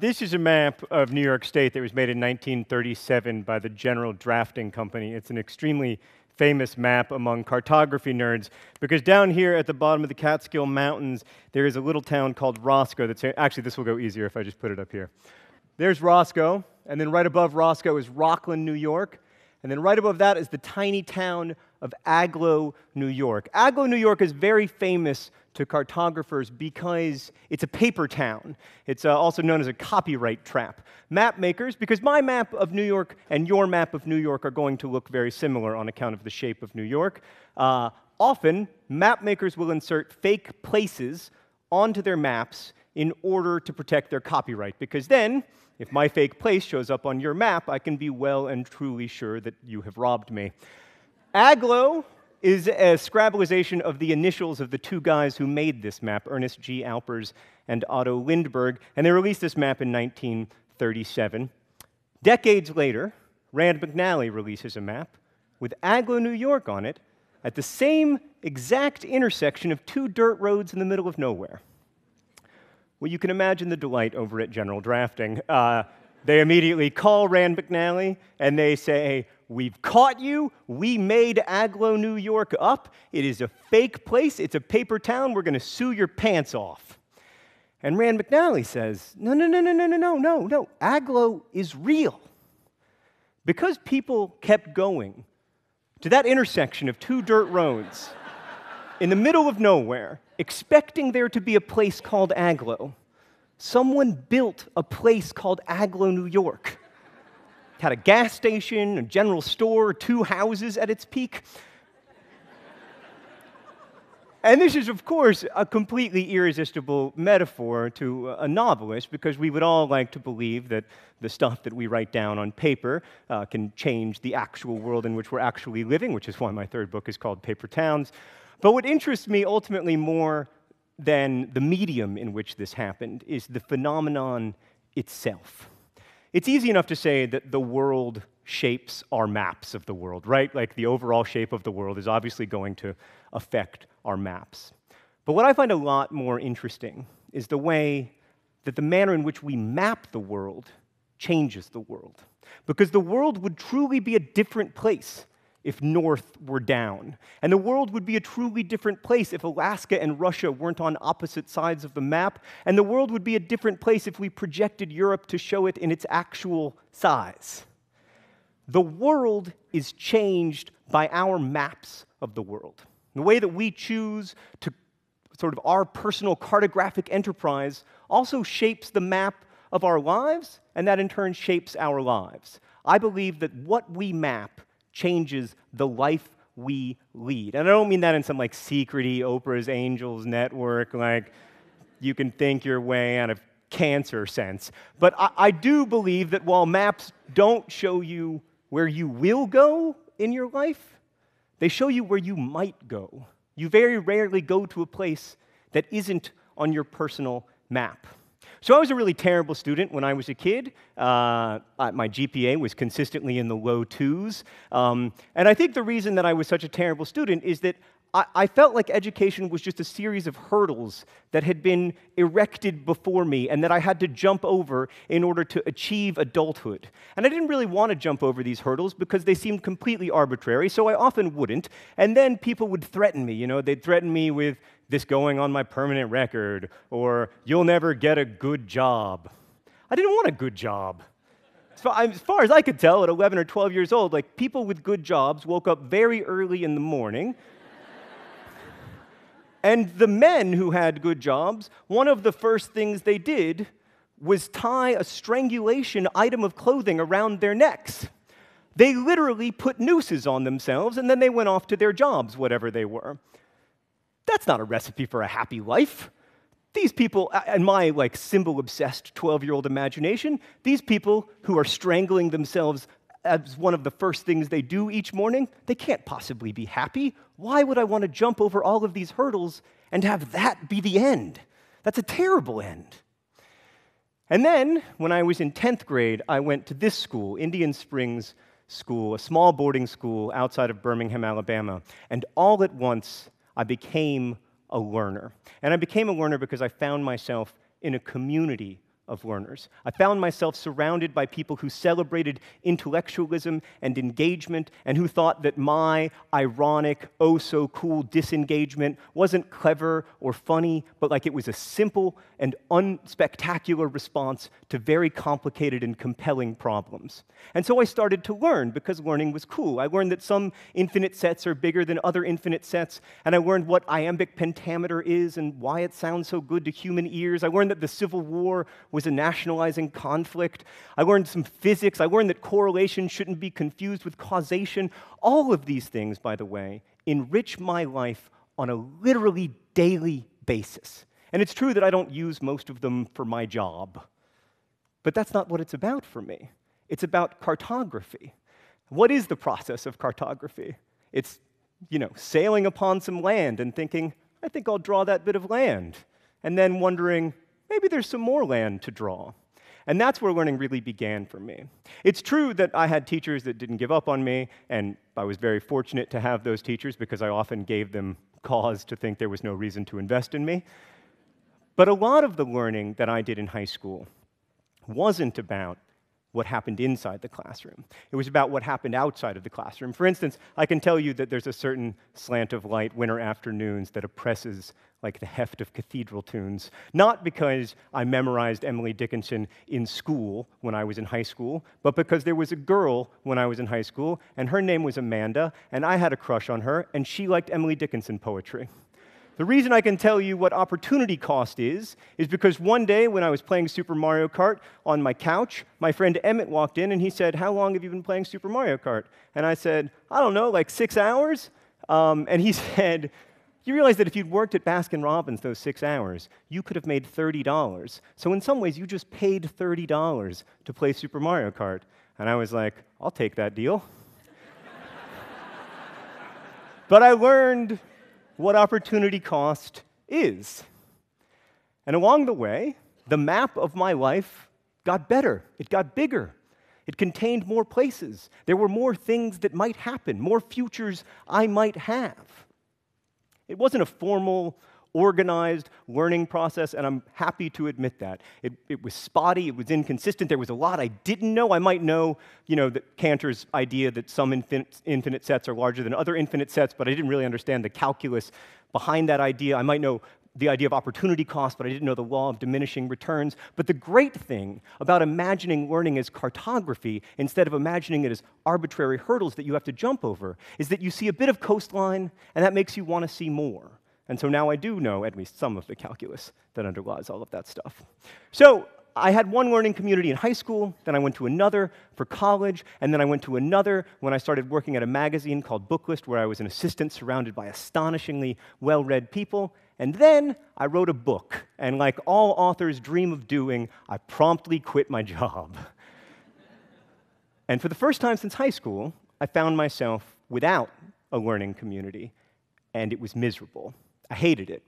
This is a map of New York State that was made in 1937 by the General Drafting Company. It's an extremely famous map among cartography nerds, because down here at the bottom of the Catskill Mountains, there is a little town called Roscoe. That's, actually, this will go easier if I just put it up here. There's Roscoe, and then right above Roscoe is Rockland, New York, and then right above that is the tiny town of Agloe, New York. Agloe, New York is very famous to cartographers because it's a paper town. It's also known as a copyright trap. Map makers, because my map of New York and your map of New York are going to look very similar on account of the shape of New York, often map makers will insert fake places onto their maps in order to protect their copyright, because then, if my fake place shows up on your map, I can be well and truly sure that you have robbed me. Agloe is a scrabbleization of the initials of the two guys who made this map, Ernest G. Alpers and Otto Lindberg, and they released this map in 1937. Decades later, Rand McNally releases a map with Agloe, New York on it at the same exact intersection of two dirt roads in the middle of nowhere. Well, you can imagine the delight over at General Drafting. They immediately call Rand McNally, and they say, "We've caught you. We made Agloe, New York up. It is a fake place. It's a paper town. We're going to sue your pants off." And Rand McNally says, No. Agloe is real. Because people kept going to that intersection of two dirt roads in the middle of nowhere, expecting there to be a place called Agloe, someone built a place called Agloe, New York. It had a gas station, a general store, two houses at its peak. And this is, of course, a completely irresistible metaphor to a novelist, because we would all like to believe that the stuff that we write down on paper can change the actual world in which we're actually living, which is why my third book is called Paper Towns. But what interests me ultimately more than the medium in which this happened is the phenomenon itself. It's easy enough to say that the world shapes our maps of the world, right? Like the overall shape of the world is obviously going to affect our maps. But what I find a lot more interesting is the way that the manner in which we map the world changes the world. Because the world would truly be a different place if north were down. And the world would be a truly different place if Alaska and Russia weren't on opposite sides of the map. And the world would be a different place if we projected Europe to show it in its actual size. The world is changed by our maps of the world. The way that we choose to sort of our personal cartographic enterprise also shapes the map of our lives, and that in turn shapes our lives. I believe that what we map changes the life we lead. And I don't mean that in some like secret-y Oprah's Angels network, like you can think your way out of cancer sense. But I do believe that while maps don't show you where you will go in your life, they show you where you might go. You very rarely go to a place that isn't on your personal map. So I was a really terrible student when I was a kid. My GPA was consistently in the low 2s. And I think the reason that I was such a terrible student is that I felt like education was just a series of hurdles that had been erected before me and that I had to jump over in order to achieve adulthood. And I didn't really want to jump over these hurdles because they seemed completely arbitrary, so I often wouldn't. And then people would threaten me, you know, they'd threaten me with this going on my permanent record, or you'll never get a good job. I didn't want a good job. As far as I could tell, at 11 or 12 years old, like people with good jobs woke up very early in the morning. And the men who had good jobs, one of the first things they did was tie a strangulation item of clothing around their necks. They literally put nooses on themselves, and then they went off to their jobs, whatever they were. That's not a recipe for a happy life. These people, in my like symbol-obsessed 12-year-old imagination, these people who are strangling themselves as one of the first things they do each morning, they can't possibly be happy. Why would I want to jump over all of these hurdles and have that be the end? That's a terrible end. And then, when I was in 10th grade, I went to this school, Indian Springs School, a small boarding school outside of Birmingham, Alabama. And all at once, I became a learner. And I became a learner because I found myself in a community of learners. I found myself surrounded by people who celebrated intellectualism and engagement and who thought that my ironic, oh-so-cool disengagement wasn't clever or funny, but like it was a simple and unspectacular response to very complicated and compelling problems. And so I started to learn, because learning was cool. I learned that some infinite sets are bigger than other infinite sets, and I learned what iambic pentameter is and why it sounds so good to human ears. I learned that the Civil War was a nationalizing conflict. I learned some physics. I learned that correlation shouldn't be confused with causation. All of these things, by the way, enrich my life on a literally daily basis. And it's true that I don't use most of them for my job. But that's not what it's about for me. It's about cartography. What is the process of cartography? It's, sailing upon some land and thinking, I think I'll draw that bit of land. And then wondering, maybe there's some more land to draw. And that's where learning really began for me. It's true that I had teachers that didn't give up on me, and I was very fortunate to have those teachers because I often gave them cause to think there was no reason to invest in me. But a lot of the learning that I did in high school wasn't about what happened inside the classroom. It was about what happened outside of the classroom. For instance, I can tell you that there's a certain slant of light winter afternoons that oppresses like the heft of cathedral tunes, not because I memorized Emily Dickinson in school when I was in high school, but because there was a girl when I was in high school, and her name was Amanda, and I had a crush on her, and she liked Emily Dickinson poetry. The reason I can tell you what opportunity cost is because one day when I was playing Super Mario Kart on my couch, my friend Emmett walked in and he said, how long have you been playing Super Mario Kart? And I said, I don't know, like 6 hours? And he said, you realize that if you'd worked at Baskin Robbins those 6 hours, you could have made $30. So in some ways, you just paid $30 to play Super Mario Kart. And I was like, I'll take that deal. But I learned what opportunity cost is. And along the way, the map of my life got better. It got bigger. It contained more places. There were more things that might happen, more futures I might have. It wasn't a formal, organized learning process, and I'm happy to admit that. It was spotty, it was inconsistent, there was a lot I didn't know. I might know, that Cantor's idea that some infinite sets are larger than other infinite sets, but I didn't really understand the calculus behind that idea. I might know the idea of opportunity cost, but I didn't know the law of diminishing returns. But the great thing about imagining learning as cartography, instead of imagining it as arbitrary hurdles that you have to jump over, is that you see a bit of coastline, and that makes you want to see more. And so now I do know at least some of the calculus that underlies all of that stuff. So I had one learning community in high school, then I went to another for college, and then I went to another when I started working at a magazine called Booklist, where I was an assistant surrounded by astonishingly well-read people. And then I wrote a book, and like all authors dream of doing, I promptly quit my job. And for the first time since high school, I found myself without a learning community, and it was miserable. I hated it.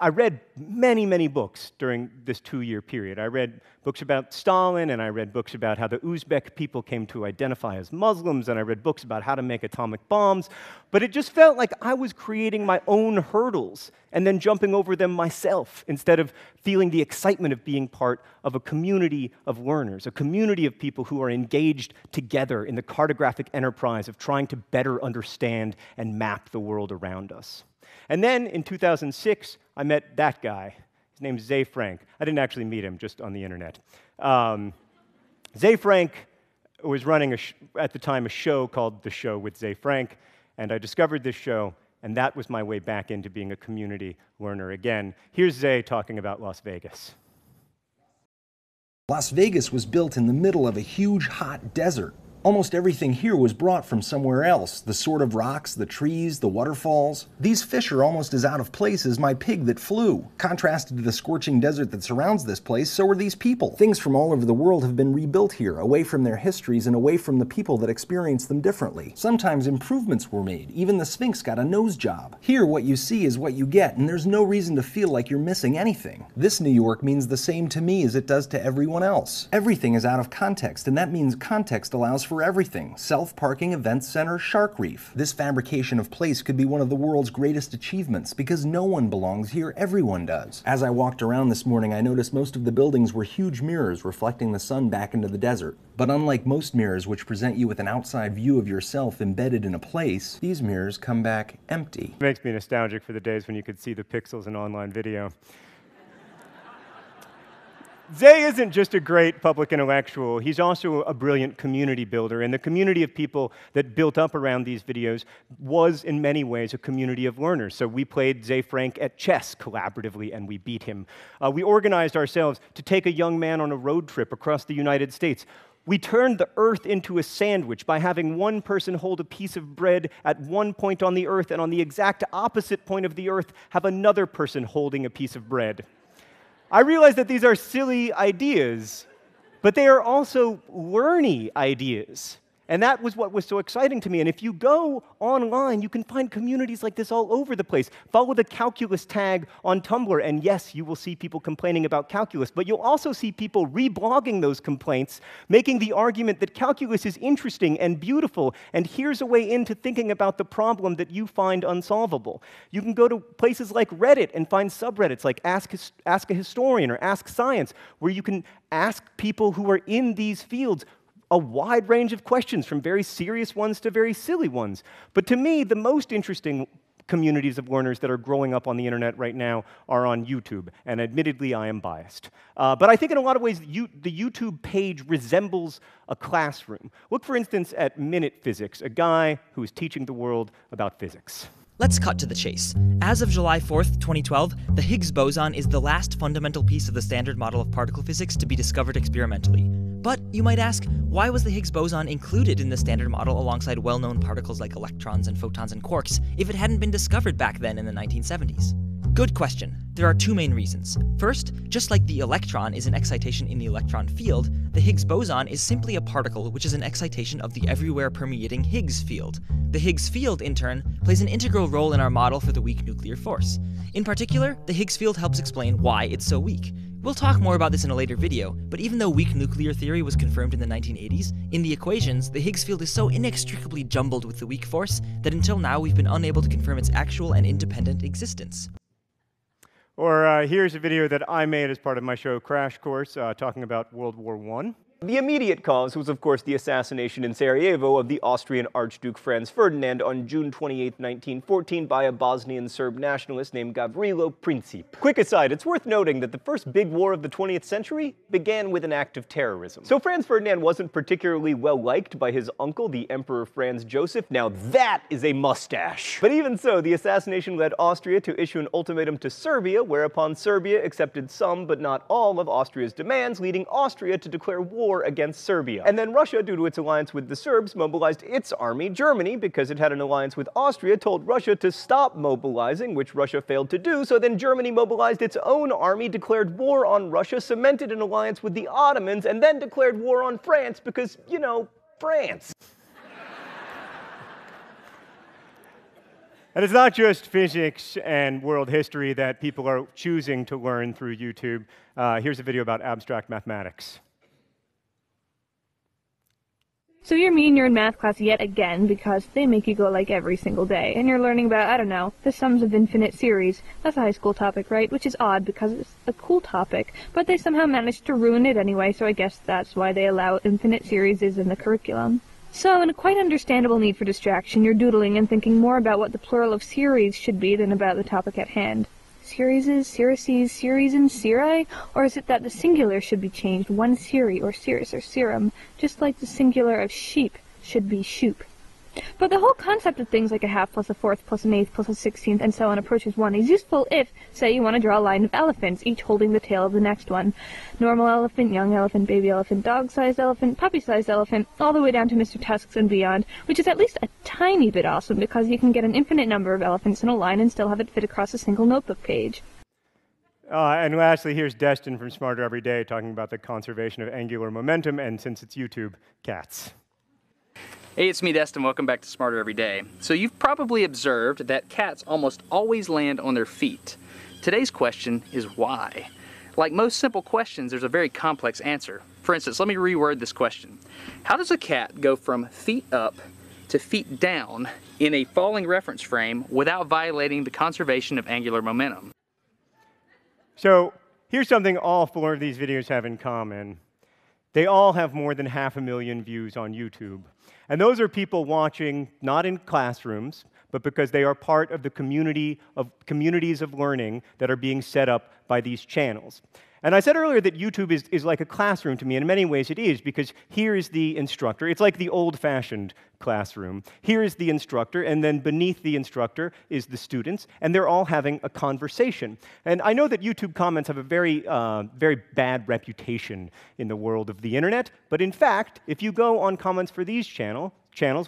I read many, many books during this 2-year period. I read books about Stalin, and I read books about how the Uzbek people came to identify as Muslims, and I read books about how to make atomic bombs. But it just felt like I was creating my own hurdles and then jumping over them myself instead of feeling the excitement of being part of a community of learners, a community of people who are engaged together in the cartographic enterprise of trying to better understand and map the world around us. And then in 2006, I met that guy. His name's Ze Frank. I didn't actually meet him, just on the internet. Ze Frank was running, at the time, a show called The Show with Ze Frank, and I discovered this show, and that was my way back into being a community learner again. Here's Ze talking about Las Vegas. Las Vegas was built in the middle of a huge, hot desert. Almost everything here was brought from somewhere else. The sort of rocks, the trees, the waterfalls. These fish are almost as out of place as my pig that flew. Contrasted to the scorching desert that surrounds this place, so are these people. Things from all over the world have been rebuilt here, away from their histories and away from the people that experience them differently. Sometimes improvements were made. Even the Sphinx got a nose job. Here, what you see is what you get, and there's no reason to feel like you're missing anything. This New York means the same to me as it does to everyone else. Everything is out of context, and that means context allows for everything. Self-parking event center Shark Reef. This fabrication of place could be one of the world's greatest achievements because no one belongs here, everyone does. As I walked around this morning, I noticed most of the buildings were huge mirrors reflecting the sun back into the desert. But unlike most mirrors which present you with an outside view of yourself embedded in a place, these mirrors come back empty. It makes me nostalgic for the days when you could see the pixels in online video. Ze isn't just a great public intellectual, he's also a brilliant community builder, and the community of people that built up around these videos was, in many ways, a community of learners. So we played Ze Frank at chess collaboratively, and we beat him. We organized ourselves to take a young man on a road trip across the United States. We turned the Earth into a sandwich by having one person hold a piece of bread at one point on the Earth, and on the exact opposite point of the Earth, have another person holding a piece of bread. I realize that these are silly ideas, but they are also learny ideas. And that was what was so exciting to me. And if you go online, you can find communities like this all over the place. Follow the calculus tag on Tumblr, and yes, you will see people complaining about calculus, but you'll also see people reblogging those complaints, making the argument that calculus is interesting and beautiful, and here's a way into thinking about the problem that you find unsolvable. You can go to places like Reddit and find subreddits like Ask a Historian or Ask Science, where you can ask people who are in these fields a wide range of questions, from very serious ones to very silly ones. But to me, the most interesting communities of learners that are growing up on the internet right now are on YouTube, and admittedly, I am biased. But I think in a lot of ways, the YouTube page resembles a classroom. Look, for instance, at Minute Physics, a guy who is teaching the world about physics. Let's cut to the chase. As of July 4th, 2012, the Higgs boson is the last fundamental piece of the standard model of particle physics to be discovered experimentally. But, you might ask, why was the Higgs boson included in the standard model alongside well-known particles like electrons and photons and quarks if it hadn't been discovered back then in the 1970s? Good question. There are two main reasons. First, just like the electron is an excitation in the electron field, the Higgs boson is simply a particle which is an excitation of the everywhere permeating Higgs field. The Higgs field, in turn, plays an integral role in our model for the weak nuclear force. In particular, the Higgs field helps explain why it's so weak. We'll talk more about this in a later video, but even though weak nuclear theory was confirmed in the 1980s, in the equations, the Higgs field is so inextricably jumbled with the weak force that until now we've been unable to confirm its actual and independent existence. Or here's a video that I made as part of my show Crash Course, talking about World War I. The immediate cause was, of course, the assassination in Sarajevo of the Austrian Archduke Franz Ferdinand on June 28, 1914 by a Bosnian Serb nationalist named Gavrilo Princip. Quick aside, it's worth noting that the first big war of the 20th century began with an act of terrorism. So Franz Ferdinand wasn't particularly well liked by his uncle, the Emperor Franz Joseph. Now that is a mustache! But even so, the assassination led Austria to issue an ultimatum to Serbia, whereupon Serbia accepted some but not all of Austria's demands, leading Austria to declare war against Serbia. And then Russia, due to its alliance with the Serbs, mobilized its army. Germany, because it had an alliance with Austria, told Russia to stop mobilizing, which Russia failed to do, so then Germany mobilized its own army, declared war on Russia, cemented an alliance with the Ottomans, and then declared war on France because, you know, France. And it's not just physics and world history that people are choosing to learn through YouTube. Here's a video about abstract mathematics. So you're mean you're in math class yet again because they make you go like every single day, and you're learning about, I don't know, the sums of infinite series. That's a high school topic, right? Which is odd because it's a cool topic, but they somehow managed to ruin it anyway, so I guess that's why they allow infinite series in the curriculum. So, in a quite understandable need for distraction, you're doodling and thinking more about what the plural of series should be than about the topic at hand. Serieses, serieses, series, and serae? Or is it that the singular should be changed, one serie, or series, or serum, just like the singular of sheep should be shoop? But the whole concept of things like a half plus a fourth plus an eighth plus a 16th and so on approaches one is useful if, say, you want to draw a line of elephants, each holding the tail of the next one. Normal elephant, young elephant, baby elephant, dog-sized elephant, puppy-sized elephant, all the way down to Mr. Tusks and beyond, which is at least a tiny bit awesome because you can get an infinite number of elephants in a line and still have it fit across a single notebook page. And lastly, here's Destin from Smarter Every Day talking about the conservation of angular momentum, and since it's YouTube, cats. Hey, it's me, Destin. Welcome back to Smarter Every Day. So you've probably observed that cats almost always land on their feet. Today's question is why? Like most simple questions, there's a very complex answer. For instance, let me reword this question. How does a cat go from feet up to feet down in a falling reference frame without violating the conservation of angular momentum? So here's something all four of these videos have in common. They all have more than 500,000 views on YouTube. And those are people watching, not in classrooms, but because they are part of the community of communities of learning that are being set up by these channels. And I said earlier that YouTube is like a classroom to me, and in many ways it is, because here is the instructor. It's like the old-fashioned classroom. Here is the instructor, and then beneath the instructor is the students, and they're all having a conversation. And I know that YouTube comments have a very bad reputation in the world of the internet, but in fact, if you go on comments for these channels,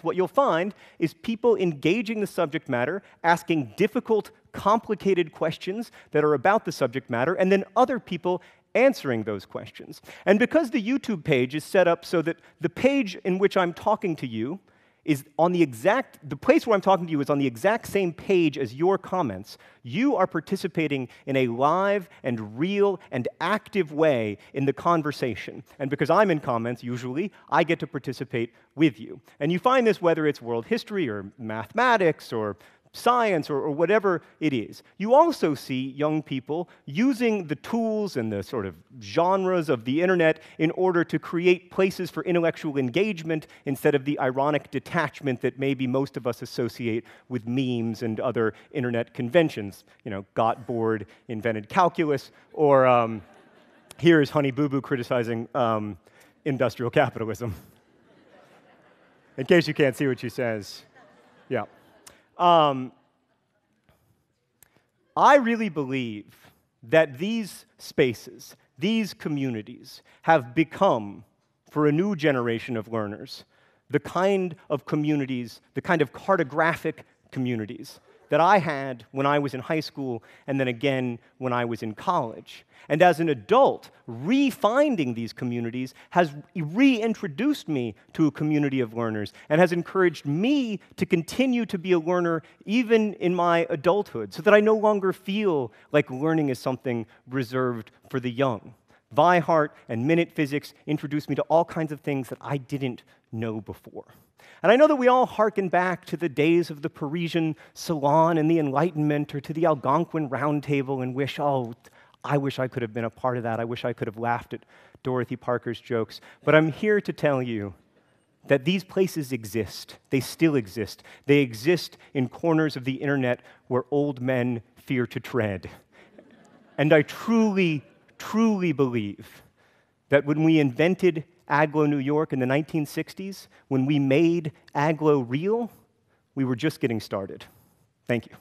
what you'll find is people engaging the subject matter, asking difficult, complicated questions that are about the subject matter, and then other people answering those questions. And because the YouTube page is set up so that the page in which I'm talking to you is on the place where I'm talking to you is on the exact same page as your comments, you are participating in a live and real and active way in the conversation. And because I'm in comments, usually, I get to participate with you. And you find this whether it's world history or mathematics or science or whatever it is. You also see young people using the tools and the sort of genres of the internet in order to create places for intellectual engagement instead of the ironic detachment that maybe most of us associate with memes and other internet conventions. You know, got bored, invented calculus, or here is Honey Boo Boo criticizing industrial capitalism. In case you can't see what she says. Yeah. I really believe that these spaces, these communities, have become, for a new generation of learners, the kind of communities, the kind of cartographic communities that I had when I was in high school and then again when I was in college. And as an adult, re-finding these communities has reintroduced me to a community of learners and has encouraged me to continue to be a learner even in my adulthood, so that I no longer feel like learning is something reserved for the young. Vihart and Minute Physics introduced me to all kinds of things that I didn't know before. And I know that we all hearken back to the days of the Parisian Salon and the Enlightenment, or to the Algonquin Roundtable, and wish, oh, I wish I could have been a part of that. I wish I could have laughed at Dorothy Parker's jokes. But I'm here to tell you that these places exist. They still exist. They exist in corners of the internet where old men fear to tread. And I truly, truly believe that when we invented Agloe, New York in the 1960s, when we made Agloe real, we were just getting started. Thank you.